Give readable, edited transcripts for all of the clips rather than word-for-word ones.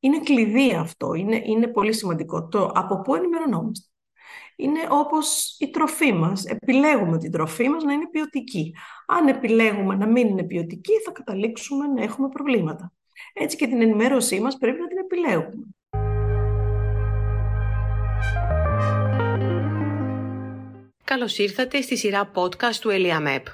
Είναι κλειδί αυτό, είναι πολύ σημαντικό. Το από πού ενημερωνόμαστε. Είναι όπως η τροφή μας. Επιλέγουμε την τροφή μας να είναι ποιοτική. Αν επιλέγουμε να μην είναι ποιοτική, θα καταλήξουμε να έχουμε προβλήματα. Έτσι και την ενημέρωσή μας πρέπει να την επιλέγουμε. Καλώς ήρθατε στη σειρά podcast του ΕΛΙΑΜΕΠ.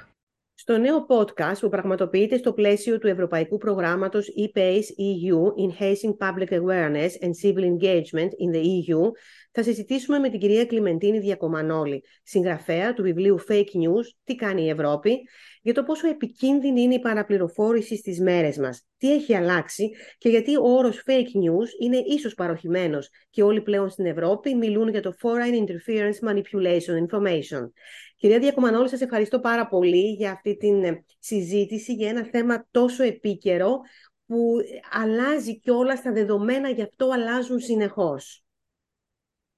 Στο νέο podcast που πραγματοποιείται στο πλαίσιο του Ευρωπαϊκού Προγράμματος E-PACE EU, Enhancing Public Awareness and Civic Engagement in the EU, θα συζητήσουμε με την κυρία Κλημεντίνη Διακομανώλη, συγγραφέα του βιβλίου Fake News, Τι κάνει η Ευρώπη, για το πόσο επικίνδυνη είναι η παραπληροφόρηση στις μέρες μας, τι έχει αλλάξει και γιατί ο όρος Fake News είναι ίσως παροχημένος και όλοι πλέον στην Ευρώπη μιλούν για το Foreign Interference Manipulation Information. Κυρία Διακομανώλη, σας ευχαριστώ πάρα πολύ για αυτή την συζήτηση για ένα θέμα τόσο επίκαιρο που αλλάζει κιόλας τα δεδομένα, γι' αυτό αλλάζουν συνεχώς.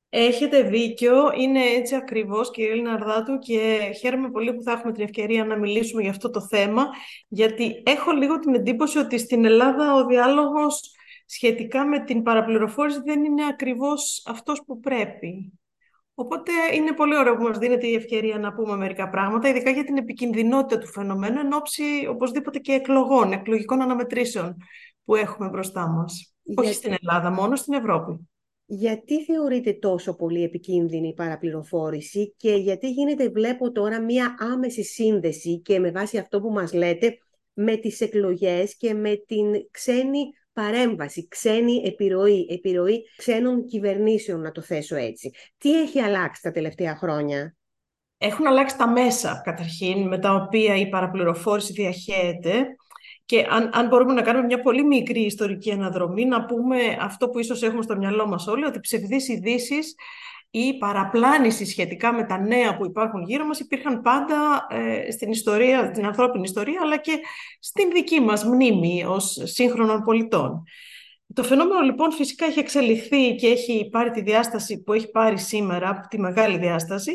Έχετε δίκιο, είναι έτσι ακριβώς, κυρία Λιναρδάτου, και χαίρομαι πολύ που θα έχουμε την ευκαιρία να μιλήσουμε για αυτό το θέμα, γιατί έχω λίγο την εντύπωση ότι στην Ελλάδα ο διάλογος σχετικά με την παραπληροφόρηση δεν είναι ακριβώς αυτός που πρέπει. Οπότε είναι πολύ ωραίο που μας δίνεται η ευκαιρία να πούμε μερικά πράγματα, ειδικά για την επικινδυνότητα του φαινομένου, εν ώψη οπωσδήποτε και εκλογών, εκλογικών αναμετρήσεων που έχουμε μπροστά μας. Όχι στην Ελλάδα μόνο, στην Ευρώπη. Γιατί θεωρείται τόσο πολύ επικίνδυνη η παραπληροφόρηση και γιατί γίνεται, βλέπω τώρα, μία άμεση σύνδεση και με βάση αυτό που μας λέτε με τις εκλογές και με την ξένη παρέμβαση, ξένη επιρροή ξένων κυβερνήσεων, να το θέσω έτσι. Τι έχει αλλάξει τα τελευταία χρόνια? Έχουν αλλάξει τα μέσα, καταρχήν, με τα οποία η παραπληροφόρηση διαχέεται. Και αν μπορούμε να κάνουμε μια πολύ μικρή ιστορική αναδρομή, να πούμε αυτό που ίσως έχουμε στο μυαλό μας όλοι, ότι ψευδείς ειδήσεις ή παραπλάνηση σχετικά με τα νέα που υπάρχουν γύρω μας υπήρχαν πάντα στην ιστορία, την ανθρώπινη ιστορία, αλλά και στην δική μας μνήμη ως σύγχρονων πολιτών. Το φαινόμενο λοιπόν φυσικά έχει εξελιχθεί και έχει πάρει τη διάσταση που έχει πάρει σήμερα, τη μεγάλη διάσταση,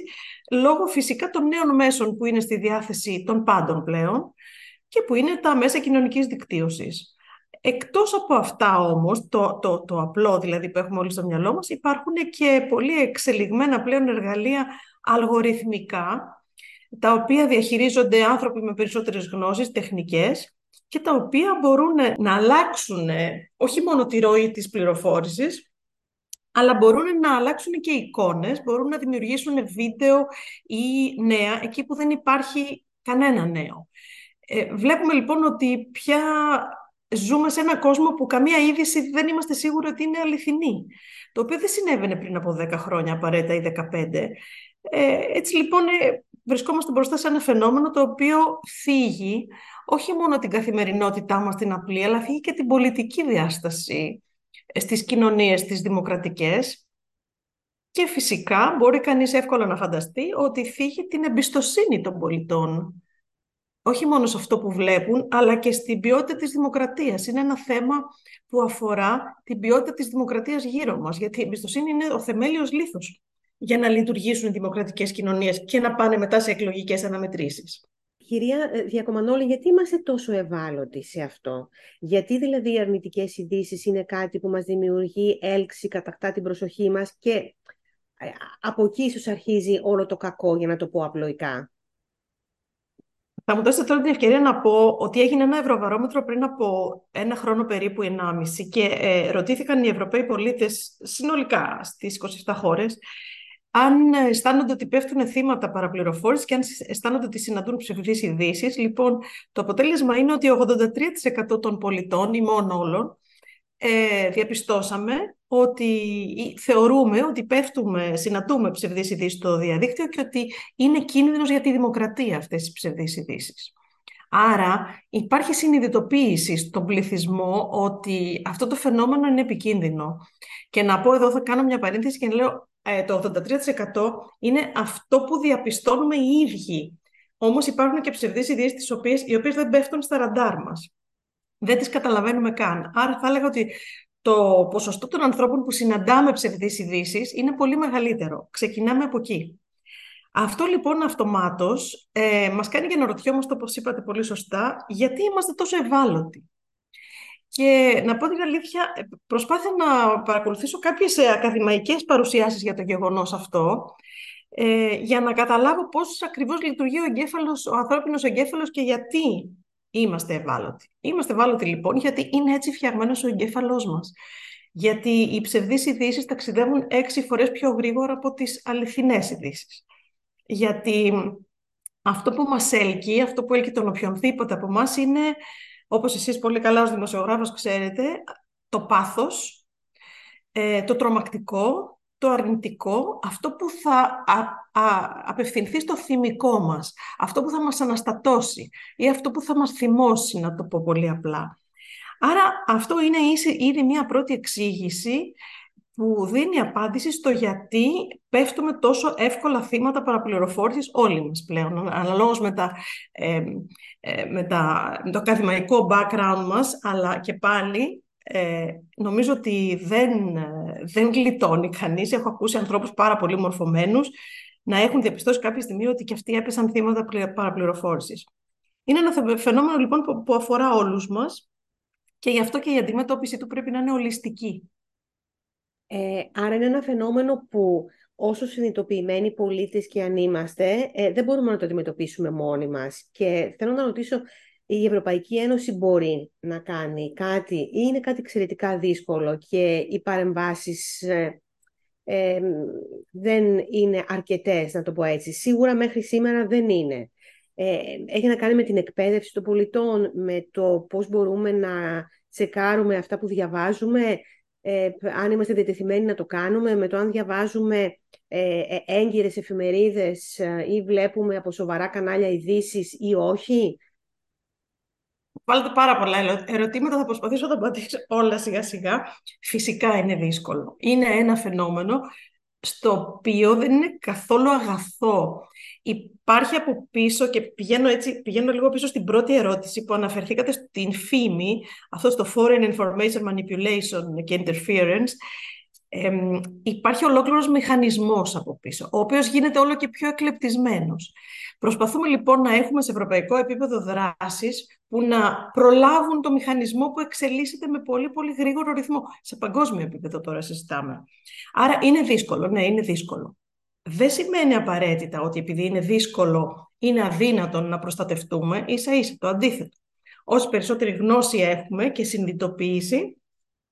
λόγω φυσικά των νέων μέσων που είναι στη διάθεση των πάντων πλέον, και που είναι τα μέσα κοινωνικής δικτύωσης. Εκτός από αυτά όμως, το απλό δηλαδή που έχουμε όλοι στο μυαλό μας, υπάρχουν και πολύ εξελιγμένα πλέον εργαλεία αλγοριθμικά, τα οποία διαχειρίζονται άνθρωποι με περισσότερες γνώσεις, τεχνικές, και τα οποία μπορούν να αλλάξουν όχι μόνο τη ροή της πληροφόρησης, αλλά μπορούν να αλλάξουν και εικόνες, μπορούν να δημιουργήσουν βίντεο ή νέα, εκεί που δεν υπάρχει κανένα νέο. Βλέπουμε λοιπόν ότι πια ζούμε σε έναν κόσμο που καμία είδηση δεν είμαστε σίγουροι ότι είναι αληθινή, το οποίο δεν συνέβαινε πριν από 10 χρόνια απαραίτητα ή 15. Έτσι λοιπόν βρισκόμαστε μπροστά σε ένα φαινόμενο το οποίο θίγει όχι μόνο την καθημερινότητά μας την απλή, αλλά θίγει και την πολιτική διάσταση στις κοινωνίες, τις δημοκρατικές. Και φυσικά μπορεί κανείς εύκολα να φανταστεί ότι θίγει την εμπιστοσύνη των πολιτών. Όχι μόνο σε αυτό που βλέπουν, αλλά και στην ποιότητα της δημοκρατίας. Είναι ένα θέμα που αφορά την ποιότητα της δημοκρατίας γύρω μας, γιατί η εμπιστοσύνη είναι ο θεμέλιος λίθος για να λειτουργήσουν οι δημοκρατικές κοινωνίες και να πάνε μετά σε εκλογικές αναμετρήσεις. Κυρία Διακομανώλη, γιατί είμαστε τόσο ευάλωτοι σε αυτό? Γιατί δηλαδή οι αρνητικές ειδήσεις είναι κάτι που μας δημιουργεί έλξη, κατακτά την προσοχή μας και από εκεί ίσως αρχίζει όλο το κακό, για να το πω απλοϊκά. Θα μου δώσετε τώρα την ευκαιρία να πω ότι έγινε ένα ευρωβαρόμετρο πριν από ένα χρόνο περίπου, 1,5, και ρωτήθηκαν οι Ευρωπαίοι πολίτες συνολικά στις 27 χώρες αν αισθάνονται ότι πέφτουν θύματα παραπληροφόρησης και αν αισθάνονται ότι συναντούν ψευδείς ειδήσεις. Λοιπόν, το αποτέλεσμα είναι ότι 83% των πολιτών, ημών όλων, διαπιστώσαμε ότι θεωρούμε ότι συναντούμε ψευδείς ειδήσεις στο διαδίκτυο και ότι είναι κίνδυνος για τη δημοκρατία αυτές οι ψευδείς ειδήσεις. Άρα υπάρχει συνειδητοποίηση στον πληθυσμό ότι αυτό το φαινόμενο είναι επικίνδυνο. Και να πω εδώ, θα κάνω μια παρένθεση και λέω το 83% είναι αυτό που διαπιστώνουμε οι ίδιοι. Όμως υπάρχουν και ψευδείς ειδήσεις οι οποίες δεν πέφτουν στα ραντάρ μας. Δεν τις καταλαβαίνουμε καν. Άρα θα έλεγα ότι το ποσοστό των ανθρώπων που συναντάμε ψευδείς ειδήσεις είναι πολύ μεγαλύτερο. Ξεκινάμε από εκεί. Αυτό λοιπόν αυτομάτως μας κάνει και να ρωτιόμαστε, όπως είπατε πολύ σωστά, γιατί είμαστε τόσο ευάλωτοι. Και να πω την αλήθεια, προσπάθησα να παρακολουθήσω κάποιες ακαδημαϊκές παρουσιάσεις για το γεγονός αυτό, για να καταλάβω πώς ακριβώς λειτουργεί ο ανθρώπινος εγκέφαλος και γιατί είμαστε ευάλωτοι. Είμαστε ευάλωτοι λοιπόν γιατί είναι έτσι φτιαγμένος ο εγκέφαλός μας. Γιατί οι ψευδείς ειδήσεις ταξιδεύουν 6 φορές πιο γρήγορα από τις αληθινές ειδήσεις. Γιατί αυτό που μας έλκει, αυτό που έλκει τον οποιονδήποτε από εμάς είναι, όπως εσείς πολύ καλά ως δημοσιογράφος ξέρετε, το πάθος, το τρομακτικό, το αρνητικό, αυτό που θα απευθυνθεί στο θυμικό μας, αυτό που θα μας αναστατώσει ή αυτό που θα μας θυμώσει, να το πω πολύ απλά. Άρα αυτό είναι ήδη μια πρώτη εξήγηση που δίνει απάντηση στο γιατί πέφτουμε τόσο εύκολα θύματα παραπληροφόρησης όλοι μας πλέον. Αναλόγως με το ακαδημαϊκό background μας, αλλά και πάλι νομίζω ότι δεν γλιτώνει κανείς. Έχω ακούσει ανθρώπους πάρα πολύ μορφωμένους να έχουν διαπιστώσει κάποια στιγμή ότι και αυτοί έπεσαν θύματα παραπληροφόρησης. Είναι ένα φαινόμενο λοιπόν που αφορά όλους μας και γι' αυτό και η αντιμετώπιση του πρέπει να είναι ολιστική. Άρα είναι ένα φαινόμενο που όσο συνειδητοποιημένοι πολίτες και αν είμαστε, δεν μπορούμε να το αντιμετωπίσουμε μόνοι μας. Και θέλω να ρωτήσω, η Ευρωπαϊκή Ένωση μπορεί να κάνει κάτι ή είναι κάτι εξαιρετικά δύσκολο και οι παρεμβάσεις δεν είναι αρκετές, να το πω έτσι. Σίγουρα μέχρι σήμερα δεν είναι. Έχει να κάνει με την εκπαίδευση των πολιτών, με το πώς μπορούμε να τσεκάρουμε αυτά που διαβάζουμε, αν είμαστε διατεθειμένοι να το κάνουμε, με το αν διαβάζουμε έγκυρες εφημερίδες ή βλέπουμε από σοβαρά κανάλια ειδήσεις ή όχι. Βάλετε πάρα πολλά ερωτήματα, θα προσπαθήσω να τα απαντήσω όλα σιγά σιγά. Φυσικά είναι δύσκολο. Είναι ένα φαινόμενο στο οποίο δεν είναι καθόλου αγαθό. Υπάρχει από πίσω, και πηγαίνω λίγο πίσω στην πρώτη ερώτηση που αναφερθήκατε στην φήμη, αυτό στο Foreign Information Manipulation and Interference, υπάρχει ολόκληρος μηχανισμός από πίσω, ο οποίος γίνεται όλο και πιο εκλεπτισμένος. Προσπαθούμε λοιπόν να έχουμε σε ευρωπαϊκό επίπεδο δράσεις που να προλάβουν το μηχανισμό που εξελίσσεται με πολύ πολύ γρήγορο ρυθμό. Σε παγκόσμιο επίπεδο τώρα συζητάμε. Άρα είναι δύσκολο, ναι, είναι δύσκολο. Δεν σημαίνει απαραίτητα ότι επειδή είναι δύσκολο, είναι αδύνατο να προστατευτούμε, ίσα-ίσα το αντίθετο. Όσο περισσότερη γνώση έχουμε και συνειδητοποίηση,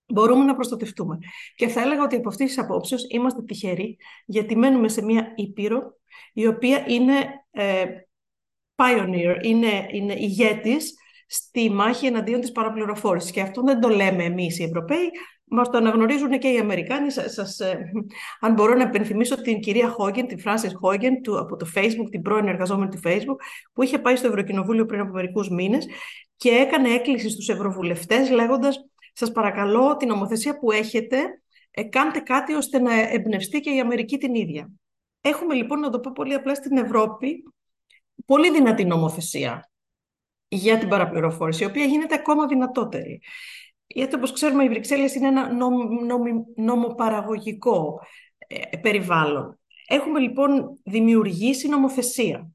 μπορούμε να προστατευτούμε. Και θα έλεγα ότι από αυτής της απόψεως είμαστε τυχεροί, γιατί μένουμε σε μια ήπειρο, η οποία είναι pioneer, είναι ηγέτης στη μάχη εναντίον της παραπληροφόρησης. Και αυτό δεν το λέμε εμείς οι Ευρωπαίοι, μας το αναγνωρίζουν και οι Αμερικάνοι. Αν μπορώ να υπενθυμίσω την κυρία Haugen, την Frances Haugen, από το Facebook, την πρώην εργαζόμενη του Facebook, που είχε πάει στο Ευρωκοινοβούλιο πριν από μερικούς μήνες και έκανε έκκληση στους ευρωβουλευτές λέγοντας: σας παρακαλώ, την νομοθεσία που έχετε, κάντε κάτι ώστε να εμπνευστεί και η Αμερική την ίδια. Έχουμε λοιπόν, να το πω πολύ απλά, στην Ευρώπη πολύ δυνατή νομοθεσία για την παραπληροφόρηση, η οποία γίνεται ακόμα δυνατότερη. Γιατί όπως ξέρουμε, οι Βρυξέλλες είναι ένα νομοπαραγωγικό περιβάλλον. Έχουμε λοιπόν δημιουργήσει νομοθεσία.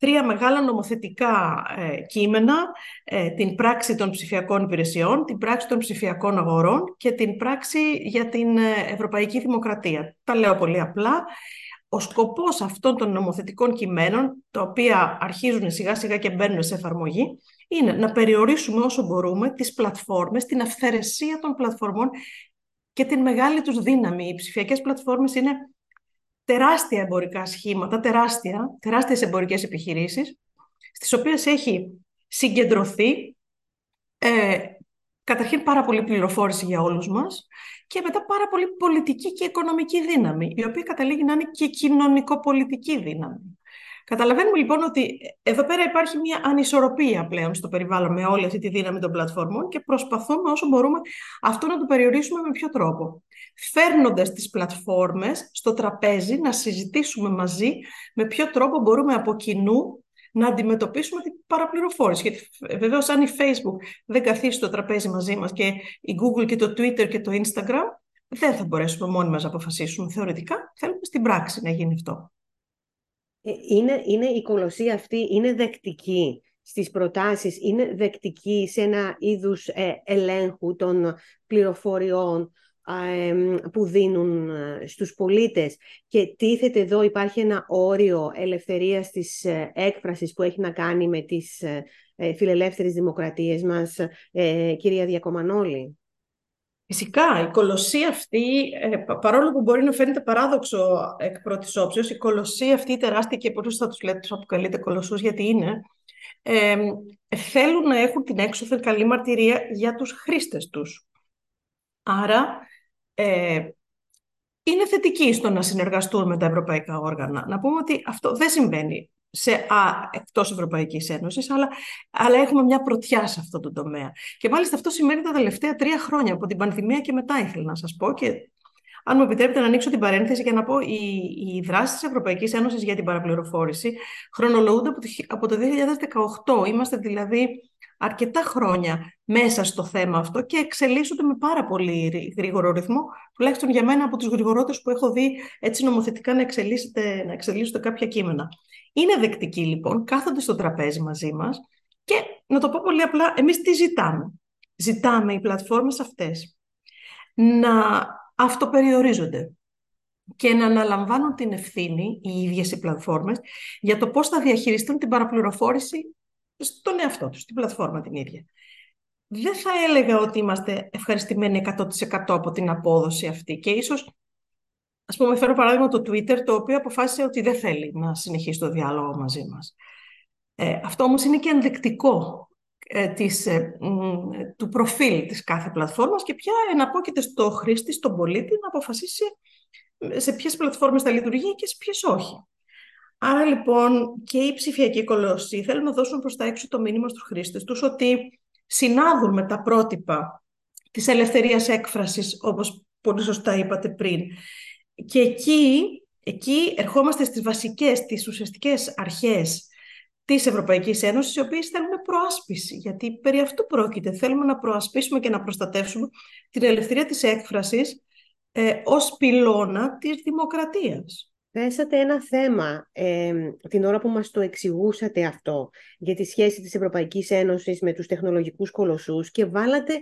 3 μεγάλα νομοθετικά κείμενα, την πράξη των ψηφιακών υπηρεσιών, την πράξη των ψηφιακών αγορών και την πράξη για την Ευρωπαϊκή Δημοκρατία. Τα λέω πολύ απλά. Ο σκοπός αυτών των νομοθετικών κειμένων, τα οποία αρχίζουν σιγά σιγά και μπαίνουν σε εφαρμογή, είναι να περιορίσουμε όσο μπορούμε τις πλατφόρμες, την αυθαιρεσία των πλατφορμών και την μεγάλη τους δύναμη. Οι ψηφιακές πλατφόρμες είναι τεράστια εμπορικά σχήματα, τεράστιες εμπορικές επιχειρήσεις, στις οποίες έχει συγκεντρωθεί καταρχήν πάρα πολύ πληροφόρηση για όλους μας και μετά πάρα πολύ πολιτική και οικονομική δύναμη, η οποία καταλήγει να είναι και κοινωνικοπολιτική δύναμη. Καταλαβαίνουμε λοιπόν ότι εδώ πέρα υπάρχει μια ανισορροπία πλέον στο περιβάλλον με όλη αυτή τη δύναμη των πλατφόρμων και προσπαθούμε όσο μπορούμε αυτό να το περιορίσουμε με ποιο τρόπο. Φέρνοντας τις πλατφόρμες στο τραπέζι να συζητήσουμε μαζί με ποιο τρόπο μπορούμε από κοινού να αντιμετωπίσουμε την παραπληροφόρηση. Γιατί βεβαίως αν η Facebook δεν καθίσει στο τραπέζι μαζί μας και η Google και το Twitter και το Instagram, δεν θα μπορέσουμε μόνοι μας να αποφασίσουμε θεωρητικά. Θέλουμε στην πράξη να γίνει αυτό. Είναι η κολοσσή αυτή, είναι δεκτική στις προτάσεις είναι δεκτική σε ένα είδους ελέγχου των πληροφοριών που δίνουν στους πολίτες, και τίθεται εδώ, υπάρχει ένα όριο ελευθερίας της έκφρασης που έχει να κάνει με τις φιλελεύθερες δημοκρατίες μας, κυρία Διακομανώλη? Φυσικά, η κολοσσή αυτή, παρόλο που μπορεί να φαίνεται παράδοξο εκ πρώτης όψεως, η κολοσσή αυτή τεράστια, και πολλούς θα τους λέτε, τους αποκαλείτε κολοσσούς γιατί είναι, θέλουν να έχουν την έξωθεν καλή μαρτυρία για τους χρήστες τους. Άρα, είναι θετική στο να συνεργαστούν με τα ευρωπαϊκά όργανα. Να πούμε ότι αυτό δεν συμβαίνει εκτός Ευρωπαϊκής Ένωσης, αλλά έχουμε μια πρωτιά σε αυτό το τομέα. Και μάλιστα αυτό σημαίνει τα τελευταία 3 χρόνια, από την πανδημία και μετά, ήθελα να σας πω. Και αν μου επιτρέπετε να ανοίξω την παρένθεση για να πω, οι δράσεις της Ευρωπαϊκής Ένωσης για την παραπληροφόρηση χρονολογούνται από το 2018. Είμαστε δηλαδή αρκετά χρόνια μέσα στο θέμα αυτό και εξελίσσονται με πάρα πολύ γρήγορο ρυθμό, τουλάχιστον για μένα από τους γρηγορότερους που έχω δει έτσι νομοθετικά να εξελίσσονται κάποια κείμενα. Είναι δεκτικοί λοιπόν, κάθονται στο τραπέζι μαζί μας και, να το πω πολύ απλά, εμείς τι ζητάμε? Ζητάμε οι πλατφόρμες αυτές να αυτοπεριορίζονται και να αναλαμβάνουν την ευθύνη οι ίδιες οι πλατφόρμες για το πώς θα διαχειριστούν την παραπληροφόρηση στον εαυτό τους, στην πλατφόρμα την ίδια. Δεν θα έλεγα ότι είμαστε ευχαριστημένοι 100% από την απόδοση αυτή, και ίσως, ας πούμε, φέρω παράδειγμα το Twitter, το οποίο αποφάσισε ότι δεν θέλει να συνεχίσει το διάλογο μαζί μας. Αυτό όμως είναι και ενδεικτικό του προφίλ της κάθε πλατφόρμας και πια εναπόκειται στο χρήστη, στον πολίτη, να αποφασίσει σε ποιες πλατφόρμες θα λειτουργεί και σε ποιες όχι. Άρα λοιπόν και οι ψηφιακοί κολοσσοί θέλουν να δώσουν προς τα έξω το μήνυμα στους χρήστες τους ότι συνάδουν με τα πρότυπα της ελευθερίας έκφρασης, όπως πολύ σωστά είπατε πριν. Και εκεί ερχόμαστε στις βασικές, τις ουσιαστικές αρχές της Ευρωπαϊκής Ένωσης, οι οποίες θέλουν προάσπιση, γιατί περί αυτού πρόκειται. Θέλουμε να προασπίσουμε και να προστατεύσουμε την ελευθερία της έκφρασης ως πυλώνα της δημοκρατίας. Θέσατε ένα θέμα την ώρα που μας το εξηγούσατε αυτό, για τη σχέση της Ευρωπαϊκής Ένωσης με τους τεχνολογικούς κολοσσούς, και βάλατε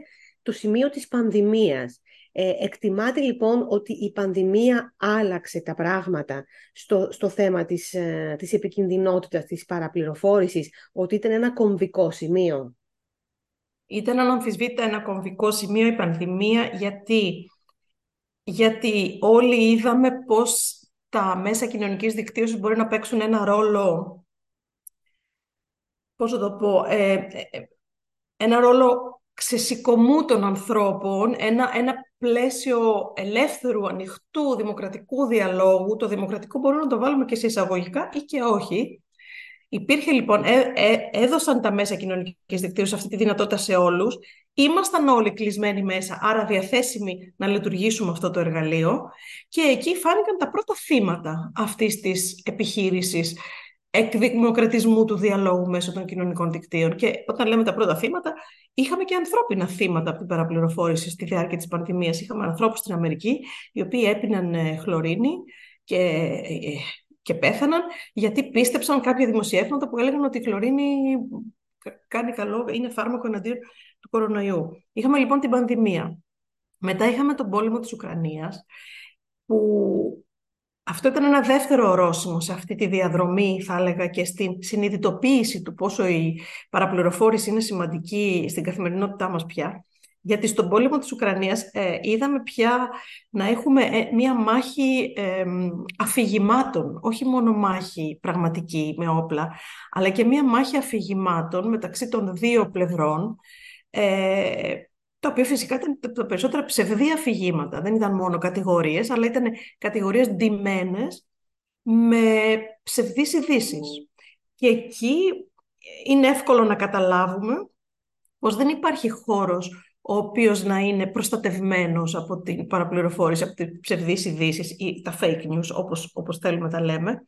το σημείο της πανδημίας. Εκτιμάται λοιπόν ότι η πανδημία άλλαξε τα πράγματα στο θέμα της επικινδυνότητας, της παραπληροφόρησης, ότι ήταν ένα κομβικό σημείο? Ήταν αναμφισβήτητα ένα κομβικό σημείο η πανδημία, γιατί όλοι είδαμε πώς τα μέσα κοινωνικής δικτύωσης μπορεί να παίξουν ένα ρόλο, πώς θα το πω, ένα ρόλο ξεσηκωμού των ανθρώπων, ένα πλαίσιο ελεύθερου, ανοιχτού, δημοκρατικού διαλόγου. Το δημοκρατικό μπορούμε να το βάλουμε και σε εισαγωγικά ή και όχι. Υπήρχε λοιπόν, έδωσαν τα μέσα κοινωνικής δικτύωσης αυτή τη δυνατότητα σε όλους. Ήμασταν όλοι κλεισμένοι μέσα, άρα διαθέσιμοι να λειτουργήσουμε αυτό το εργαλείο. Και εκεί φάνηκαν τα πρώτα θύματα αυτής της επιχείρησης εκδημοκρατισμού του διαλόγου μέσω των κοινωνικών δικτύων. Και όταν λέμε τα πρώτα θύματα, είχαμε και ανθρώπινα θύματα από την παραπληροφόρηση στη διάρκεια της πανδημίας. Είχαμε ανθρώπους στην Αμερική, οι οποίοι έπιναν χλωρίνη και πέθαναν, γιατί πίστεψαν κάποια δημοσιεύματα που έλεγαν ότι η χλωρίνη κάνει καλό, είναι φάρμακο εναντίον του κορονοϊού. Είχαμε λοιπόν την πανδημία. Μετά είχαμε τον πόλεμο της Ουκρανίας, που αυτό ήταν ένα δεύτερο ορόσημο σε αυτή τη διαδρομή, θα έλεγα, και στην συνειδητοποίηση του πόσο η παραπληροφόρηση είναι σημαντική στην καθημερινότητά μας πια. Γιατί στον πόλεμο της Ουκρανίας είδαμε πια να έχουμε μία μάχη αφηγημάτων, όχι μόνο μάχη πραγματική με όπλα, αλλά και μία μάχη αφηγημάτων μεταξύ των δύο πλευρών, τα οποία φυσικά ήταν τα περισσότερα ψευδή αφηγήματα. Δεν ήταν μόνο κατηγορίες, αλλά ήταν κατηγορίες ντυμένες με ψευδείς ειδήσεις. Και εκεί είναι εύκολο να καταλάβουμε πως δεν υπάρχει χώρος ο οποίος να είναι προστατευμένος από την παραπληροφόρηση, από τις ψευδείς ειδήσεις ή τα fake news, όπως θέλουμε τα λέμε.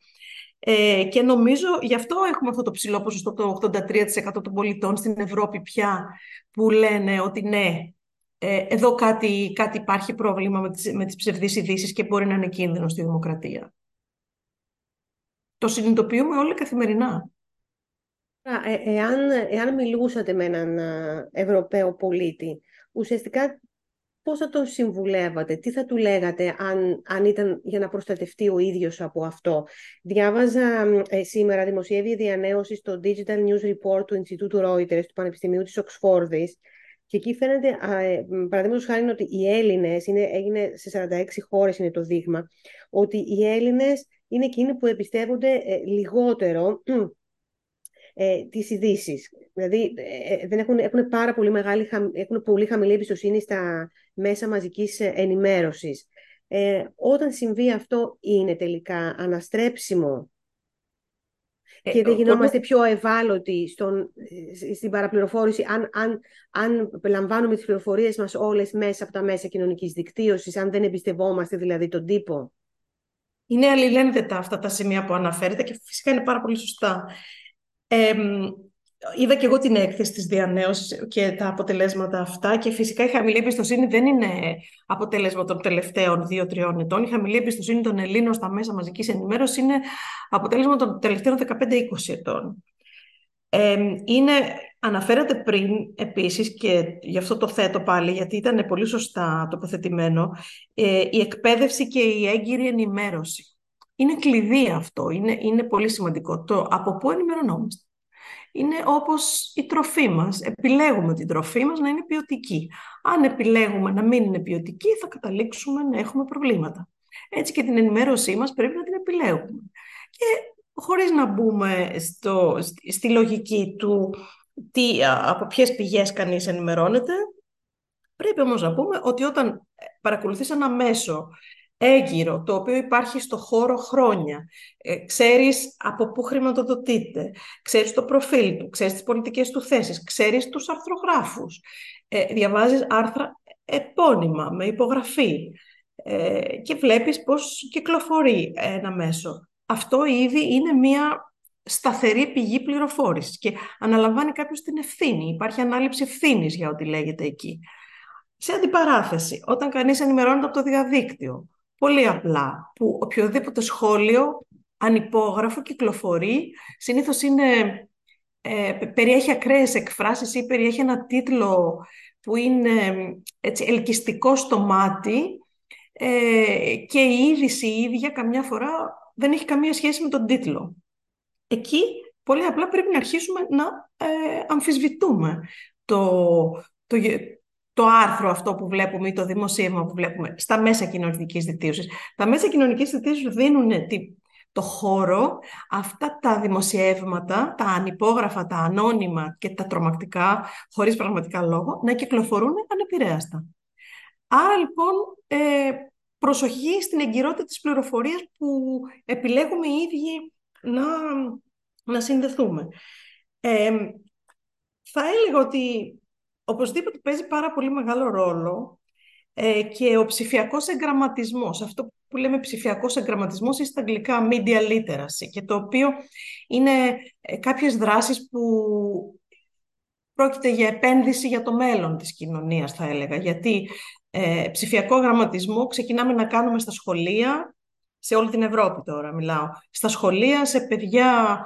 Και νομίζω γι' αυτό έχουμε αυτό το ψηλό ποσοστό, το 83% των πολιτών στην Ευρώπη πια, που λένε ότι ναι, εδώ κάτι υπάρχει πρόβλημα με τις ψευδείς ειδήσεις και μπορεί να είναι κίνδυνο στη δημοκρατία. Το συνειδητοποιούμε όλοι καθημερινά. Εάν μιλούσατε με έναν Ευρωπαίο πολίτη, ουσιαστικά πώς θα τον συμβουλεύατε, τι θα του λέγατε αν ήταν για να προστατευτεί ο ίδιος από αυτό? Διάβαζα σήμερα, δημοσιεύει διανέωση στο Digital News Report του Ινστιτούτου Reuters, του Πανεπιστημίου της Οξφόρδης, και εκεί φαίνεται, παραδείγματος χάρη, ότι οι Έλληνες, έγινε σε 46 χώρες είναι το δείγμα, ότι οι Έλληνες είναι εκείνοι που εμπιστεύονται λιγότερο τις ειδήσεις. Δηλαδή, έχουν πολύ χαμηλή εμπιστοσύνη στα μέσα μαζικής ενημέρωσης. Όταν συμβεί αυτό, είναι τελικά αναστρέψιμο? Και δεν γινόμαστε πιο ευάλωτοι στην παραπληροφόρηση αν λαμβάνουμε τις πληροφορίες μας όλες μέσα από τα μέσα κοινωνικής δικτύωσης, αν δεν εμπιστευόμαστε δηλαδή τον τύπο? Είναι αλληλένδετα αυτά τα σημεία που αναφέρετε και φυσικά είναι πάρα πολύ σωστά. Είδα και εγώ την έκθεση της διανέωσης και τα αποτελέσματα αυτά, και φυσικά η χαμηλή εμπιστοσύνη δεν είναι αποτέλεσμα των τελευταίων 2-3 ετών. Η χαμηλή εμπιστοσύνη των Ελλήνων στα μέσα μαζικής ενημέρωσης είναι αποτέλεσμα των τελευταίων 15-20 ετών. Αναφέρατε πριν επίσης, και γι' αυτό το θέτω πάλι, γιατί ήταν πολύ σωστά τοποθετημένο, η εκπαίδευση και η έγκυρη ενημέρωση. Είναι κλειδί αυτό, είναι πολύ σημαντικό. Το από πού ενημερωνόμαστε. Είναι όπως η τροφή μας. Επιλέγουμε την τροφή μας να είναι ποιοτική. Αν επιλέγουμε να μην είναι ποιοτική, θα καταλήξουμε να έχουμε προβλήματα. Έτσι και την ενημέρωσή μας πρέπει να την επιλέγουμε. Και χωρίς να μπούμε στη λογική του από ποιες πηγές κανείς ενημερώνεται, πρέπει όμως να πούμε ότι όταν παρακολουθείς ένα μέσο έγκυρο, το οποίο υπάρχει στο χώρο χρόνια, ξέρεις από πού χρηματοδοτείται, ξέρεις το προφίλ του, ξέρεις τις πολιτικές του θέσεις, ξέρεις τους αρθρογράφους, διαβάζεις άρθρα επώνυμα με υπογραφή και βλέπεις πώς κυκλοφορεί ένα μέσο. Αυτό ήδη είναι μια σταθερή πηγή πληροφόρησης και αναλαμβάνει κάποιος την ευθύνη. Υπάρχει ανάληψη ευθύνης για ό,τι λέγεται εκεί. Σε αντιπαράθεση, όταν κανείς ενημερώνεται από το διαδίκτυο, πολύ απλά, που οποιοδήποτε σχόλιο ανυπόγραφο κυκλοφορεί, συνήθως περιέχει ακραίες εκφράσεις ή περιέχει ένα τίτλο που είναι έτσι, ελκυστικό στο μάτι, και η είδηση η ίδια καμιά φορά δεν έχει καμία σχέση με τον τίτλο. Εκεί πολύ απλά πρέπει να αρχίσουμε να αμφισβητούμε το άρθρο αυτό που βλέπουμε ή το δημοσίευμα που βλέπουμε στα μέσα κοινωνικής δικτύωσης. Τα μέσα κοινωνικής δικτύωσης δίνουν το χώρο, αυτά τα δημοσιεύματα, τα ανυπόγραφα, τα ανώνυμα και τα τρομακτικά, χωρίς πραγματικά λόγο, να κυκλοφορούν ανεπηρέαστα. Άρα λοιπόν, προσοχή στην εγκυρότητα της πληροφορίας που επιλέγουμε οι ίδιοι να συνδεθούμε. Θα έλεγα ότι οπωσδήποτε παίζει πάρα πολύ μεγάλο ρόλο και ο ψηφιακός εγγραμματισμός, αυτό που λέμε ψηφιακός εγγραμματισμός ή στα αγγλικά media literacy, και το οποίο είναι κάποιες δράσεις που πρόκειται για επένδυση για το μέλλον της κοινωνίας, θα έλεγα. Γιατί ψηφιακό γραμματισμό ξεκινάμε να κάνουμε στα σχολεία, σε όλη την Ευρώπη τώρα μιλάω, στα σχολεία, σε παιδιά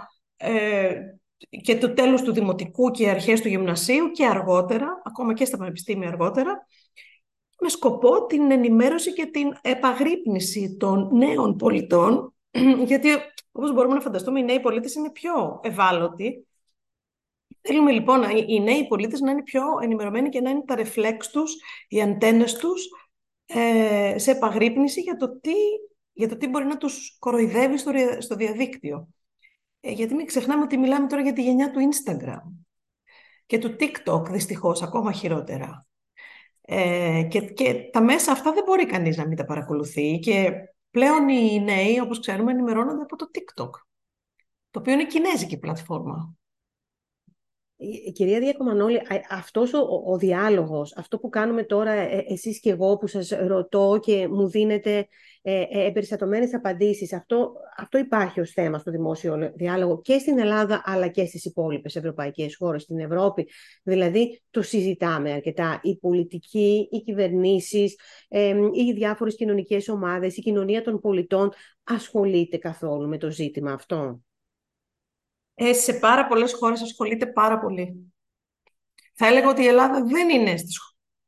και το τέλος του δημοτικού και αρχές του γυμνασίου και αργότερα, ακόμα και στα πανεπιστήμια αργότερα, με σκοπό την ενημέρωση και την επαγρύπνηση των νέων πολιτών, γιατί όπως μπορούμε να φανταστούμε οι νέοι πολίτες είναι πιο ευάλωτοι. Θέλουμε λοιπόν οι νέοι πολίτες να είναι πιο ενημερωμένοι και να είναι τα ρεφλέξ τους, οι αντένες τους, σε επαγρύπνηση για το τι μπορεί να τους κοροϊδεύει στο διαδίκτυο. Γιατί μην ξεχνάμε ότι μιλάμε τώρα για τη γενιά του Instagram και του TikTok, δυστυχώς, ακόμα χειρότερα. Και τα μέσα αυτά δεν μπορεί κανείς να μην τα παρακολουθεί. Και πλέον οι νέοι, όπως ξέρουμε, ενημερώνονται από το TikTok, το οποίο είναι κινέζικη πλατφόρμα. Κυρία Διακομανώλη, αυτός ο διάλογος, αυτό που κάνουμε τώρα εσείς και εγώ που σας ρωτώ και μου δίνετε εμπεριστατωμένες απαντήσεις, αυτό υπάρχει ως θέμα στο δημόσιο διάλογο και στην Ελλάδα αλλά και στις υπόλοιπες ευρωπαϊκές χώρες, στην Ευρώπη. Δηλαδή το συζητάμε αρκετά, οι πολιτικοί, οι κυβερνήσεις, οι διάφορες κοινωνικές ομάδες, η κοινωνία των πολιτών ασχολείται καθόλου με το ζήτημα αυτό? σε πάρα πολλές χώρες ασχολείται πάρα πολύ. Θα έλεγα ότι η Ελλάδα δεν είναι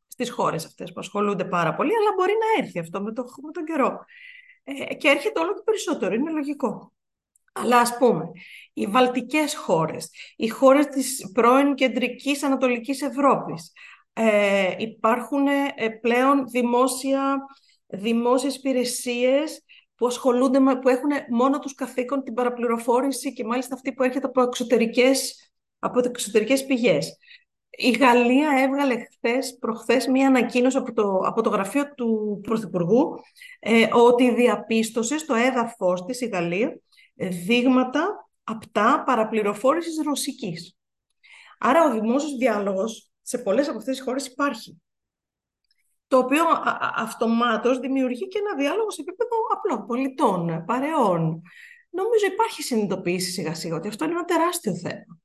στις χώρες αυτές που ασχολούνται πάρα πολύ, αλλά μπορεί να έρθει αυτό με τον καιρό. Και έρχεται όλο και περισσότερο, είναι λογικό. Αλλά ας πούμε, οι βαλτικές χώρες, οι χώρες της πρώην κεντρικής Ανατολικής Ευρώπης, υπάρχουν πλέον δημόσιες υπηρεσίες που έχουν μόνο τους καθήκον την παραπληροφόρηση και μάλιστα αυτή που έρχεται από εξωτερικές πηγές. Η Γαλλία έβγαλε προχθές μία ανακοίνωση από το γραφείο του Πρωθυπουργού ότι διαπίστωσε στο έδαφος της η Γαλλία δείγματα απτά παραπληροφόρησης ρωσικής. Άρα ο δημόσιος διάλογος σε πολλές από αυτές τις χώρες υπάρχει, το οποίο αυτομάτως δημιουργεί και ένα διάλογο σε επίπεδο απλών πολιτών, παρεών. Νομίζω υπάρχει συνειδητοποίηση σιγά-σιγά ότι αυτό είναι ένα τεράστιο θέμα.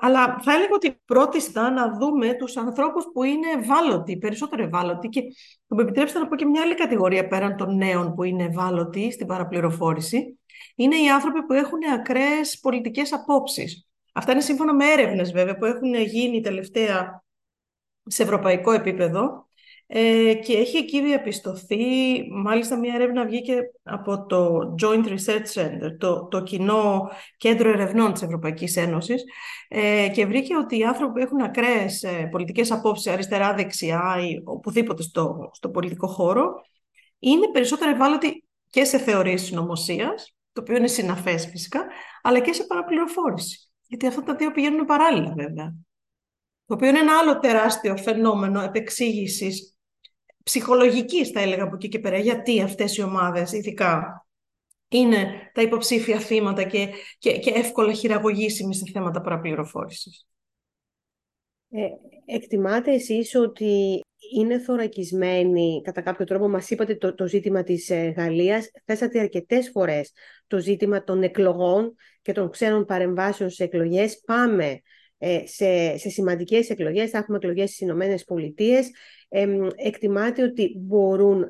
Αλλά θα έλεγα ότι πρώτη θα να δούμε τους ανθρώπους που είναι ευάλωτοι, περισσότερο ευάλωτοι, και θα μου επιτρέψετε να πω και μια άλλη κατηγορία πέραν των νέων που είναι ευάλωτοι στην παραπληροφόρηση. Είναι οι άνθρωποι που έχουν ακραίες πολιτικές απόψεις. Αυτά είναι σύμφωνα με έρευνες βέβαια που έχουν γίνει τελευταία σε ευρωπαϊκό επίπεδο, και έχει εκεί διαπιστωθεί, μάλιστα μια έρευνα βγήκε από το Joint Research Center, το κοινό κέντρο ερευνών της Ευρωπαϊκής Ένωσης, και βρήκε ότι οι άνθρωποι που έχουν ακραίες πολιτικές απόψεις αριστερά, δεξιά ή οπουδήποτε στο πολιτικό χώρο είναι περισσότερο ευάλωτοι και σε θεωρίες συνωμοσίας, το οποίο είναι συναφές φυσικά, αλλά και σε παραπληροφόρηση. Γιατί αυτά τα δύο πηγαίνουν παράλληλα βέβαια. Το οποίο είναι ένα άλλο τεράστιο φαινόμενο επεξήγησης ψυχολογικής, θα έλεγα από εκεί και πέρα, γιατί αυτές οι ομάδες ειδικά είναι τα υποψήφια θύματα και εύκολα χειραγωγήσιμοι σε θέματα παραπληροφόρησης. Εκτιμάτε εσείς ότι είναι θωρακισμένη, κατά κάποιο τρόπο μας είπατε το ζήτημα της Γαλλίας, θέσατε αρκετές φορές το ζήτημα των εκλογών και των ξένων παρεμβάσεων σε εκλογές. Πάμε σε σημαντικές εκλογές, θα έχουμε εκλογές στις Ηνωμένες Πολιτείες. Εκτιμάτε ότι μπορούν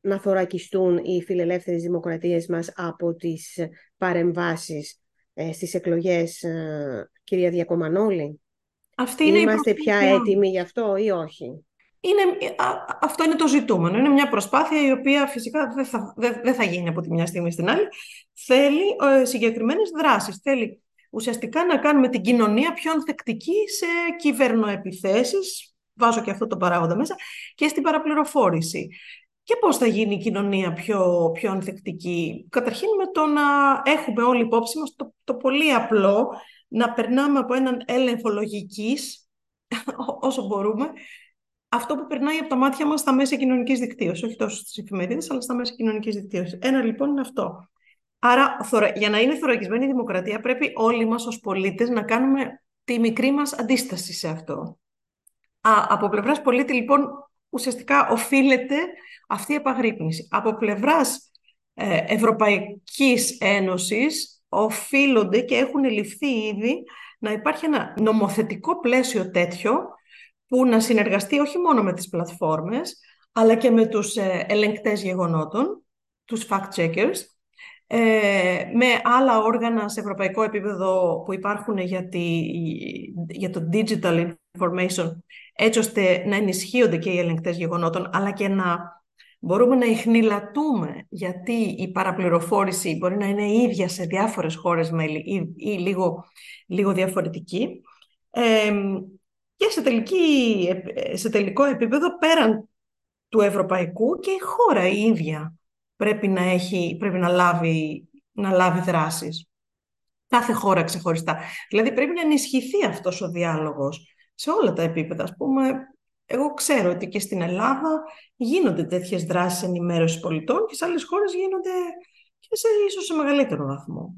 να θωρακιστούν οι φιλελεύθερες δημοκρατίες μας από τις παρεμβάσεις στις εκλογές, κυρία Διακομανώλη; Είμαστε πια έτοιμοι γι' αυτό ή όχι; Αυτό είναι το ζητούμενο. Είναι μια προσπάθεια η οποία φυσικά δεν θα γίνει από τη μια στιγμή στην άλλη. Θέλει συγκεκριμένες δράσεις. Θέλει ουσιαστικά να κάνουμε την κοινωνία πιο ανθεκτική σε κυβερνοεπιθέσεις, βάζω και αυτό το παράγοντα μέσα, και στην παραπληροφόρηση. Και πώς θα γίνει η κοινωνία πιο ανθεκτική; Καταρχήν με το να έχουμε όλοι υπόψη μας το πολύ απλό, να περνάμε από έναν έλεγχο λογικής, όσο μπορούμε, αυτό που περνάει από τα μάτια μας στα μέσα κοινωνικής δικτύωσης, όχι τόσο στις εφημερίδες, αλλά στα μέσα κοινωνικής δικτύωσης. Ένα λοιπόν είναι αυτό. Άρα, για να είναι θωρακισμένη η δημοκρατία, πρέπει όλοι μας ως πολίτες να κάνουμε τη μικρή μας αντίσταση σε αυτό. Από πλευράς πολίτη, λοιπόν, ουσιαστικά οφείλεται αυτή η επαγρύπνηση. Από πλευράς Ευρωπαϊκής Ένωσης, οφείλονται και έχουν ληφθεί ήδη να υπάρχει ένα νομοθετικό πλαίσιο τέτοιο που να συνεργαστεί όχι μόνο με τις πλατφόρμες, αλλά και με τους ελεγκτές γεγονότων, τους fact-checkers, με άλλα όργανα σε ευρωπαϊκό επίπεδο που υπάρχουν για το digital information, έτσι ώστε να ενισχύονται και οι ελεγκτές γεγονότων, αλλά και να μπορούμε να ιχνηλατούμε, γιατί η παραπληροφόρηση μπορεί να είναι ίδια σε διάφορες χώρες μέλη ή λίγο διαφορετική. Και σε τελικό επίπεδο, πέραν του ευρωπαϊκού, και η χώρα η ίδια πρέπει να λάβει δράσεις. Κάθε χώρα ξεχωριστά. Δηλαδή πρέπει να ενισχυθεί αυτός ο διάλογος σε όλα τα επίπεδα. Ας πούμε, εγώ ξέρω ότι και στην Ελλάδα γίνονται τέτοιες δράσεις ενημέρωσης πολιτών και σε άλλες χώρες γίνονται και ίσως σε μεγαλύτερο βαθμό.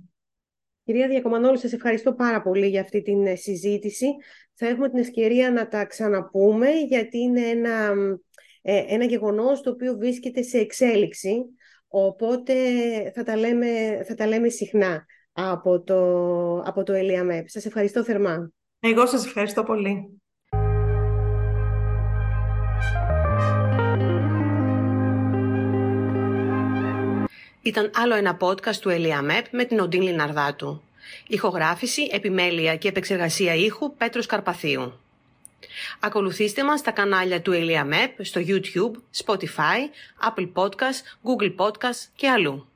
Κυρία Διακομανώλη, σας ευχαριστώ πάρα πολύ για αυτή την συζήτηση. Θα έχουμε την ευκαιρία να τα ξαναπούμε, γιατί είναι ένα γεγονός το οποίο βρίσκεται σε εξέλιξη, οπότε θα τα λέμε συχνά από το ΕΛΙΑΜΕΠ. Σας ευχαριστώ θερμά. Εγώ σας ευχαριστώ πολύ. Ήταν άλλο ένα podcast του ΕΛΙΑΜΕΠ με την Οντίν Λιναρδάτου. Ηχογράφηση, επιμέλεια και επεξεργασία ήχου Πέτρος Καρπαθίου. Ακολουθήστε μας στα κανάλια του ΕΛΙΑΜΕΠ, στο YouTube, Spotify, Apple Podcast, Google Podcast και αλλού.